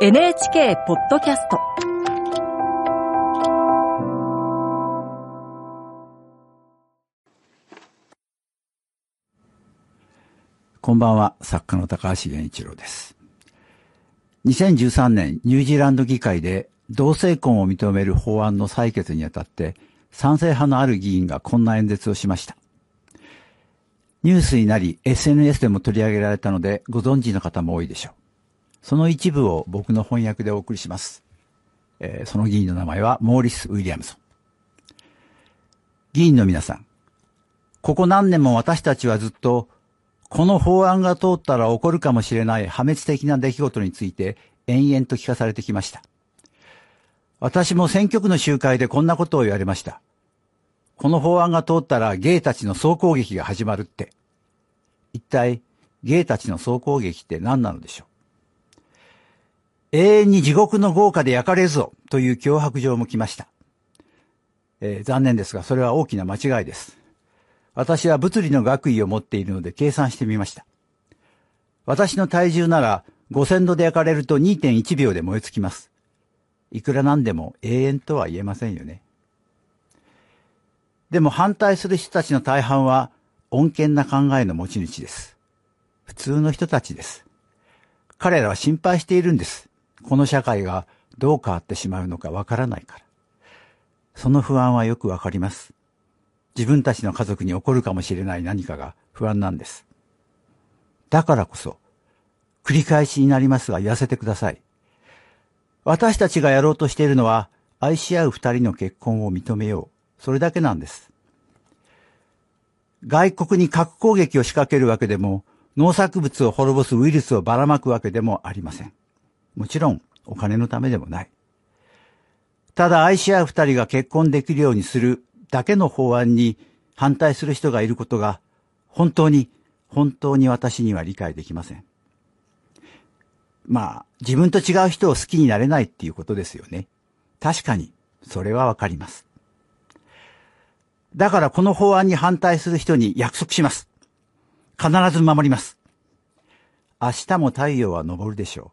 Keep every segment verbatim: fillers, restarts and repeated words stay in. エヌエイチケー ポッドキャスト。こんばんは、作家の高橋源一郎です。にせんじゅうさんねん、ニュージーランド議会で同性婚を認める法案の採決にあたって賛成派のある議員がこんな演説をしました。ニュースになり エスエヌエス でも取り上げられたのでご存知の方も多いでしょう。その一部を僕の翻訳でお送りします。えー、その議員の名前はモーリス・ウィリアムソン。議員の皆さん、ここ何年も私たちはずっとこの法案が通ったら起こるかもしれない破滅的な出来事について延々と聞かされてきました。私も選挙区の集会でこんなことを言われました。この法案が通ったらゲイたちの総攻撃が始まるって。一体ゲイたちの総攻撃って何なのでしょう。永遠に地獄の豪華で焼かれるぞという脅迫状も来ました。えー、残念ですがそれは大きな間違いです。私は物理の学位を持っているので計算してみました。私の体重ならごせんどで焼かれると にてんいちびょうで燃え尽きます。いくらなんでも永遠とは言えませんよね。でも反対する人たちの大半は穏健な考えの持ち主です。普通の人たちです。彼らは心配しているんです。この社会がどう変わってしまうのかわからないから。その不安はよくわかります。自分たちの家族に起こるかもしれない何かが不安なんです。だからこそ、繰り返しになりますが言わせてください。私たちがやろうとしているのは、愛し合う二人の結婚を認めよう。それだけなんです。外国に核攻撃を仕掛けるわけでも、農作物を滅ぼすウイルスをばらまくわけでもありません。もちろん、お金のためでもない。ただ愛し合う二人が結婚できるようにするだけの法案に反対する人がいることが本当に本当に私には理解できません。まあ自分と違う人を好きになれないっていうことですよね。確かにそれはわかります。だからこの法案に反対する人に約束します。必ず守ります。明日も太陽は昇るでしょう。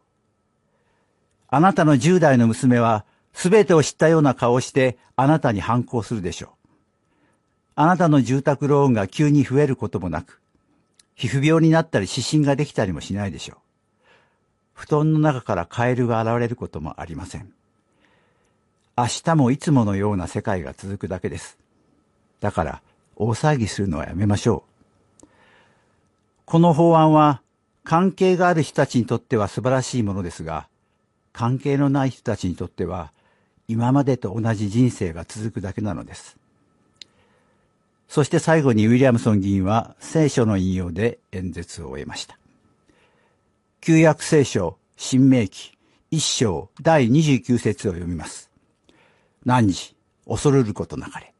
あなたのじゅうだいの娘はすべてを知ったような顔をしてあなたに反抗するでしょう。あなたの住宅ローンが急に増えることもなく、皮膚病になったり湿疹ができたりもしないでしょう。布団の中からカエルが現れることもありません。明日もいつものような世界が続くだけです。だから大騒ぎするのはやめましょう。この法案は関係がある人たちにとっては素晴らしいものですが、関係のない人たちにとっては今までと同じ人生が続くだけなのです。そして最後にウィリアムソン議員は聖書の引用で演説を終えました。旧約聖書、新明記、一章、だいにじゅうきゅうせつを読みます。何時、恐るることなかれ。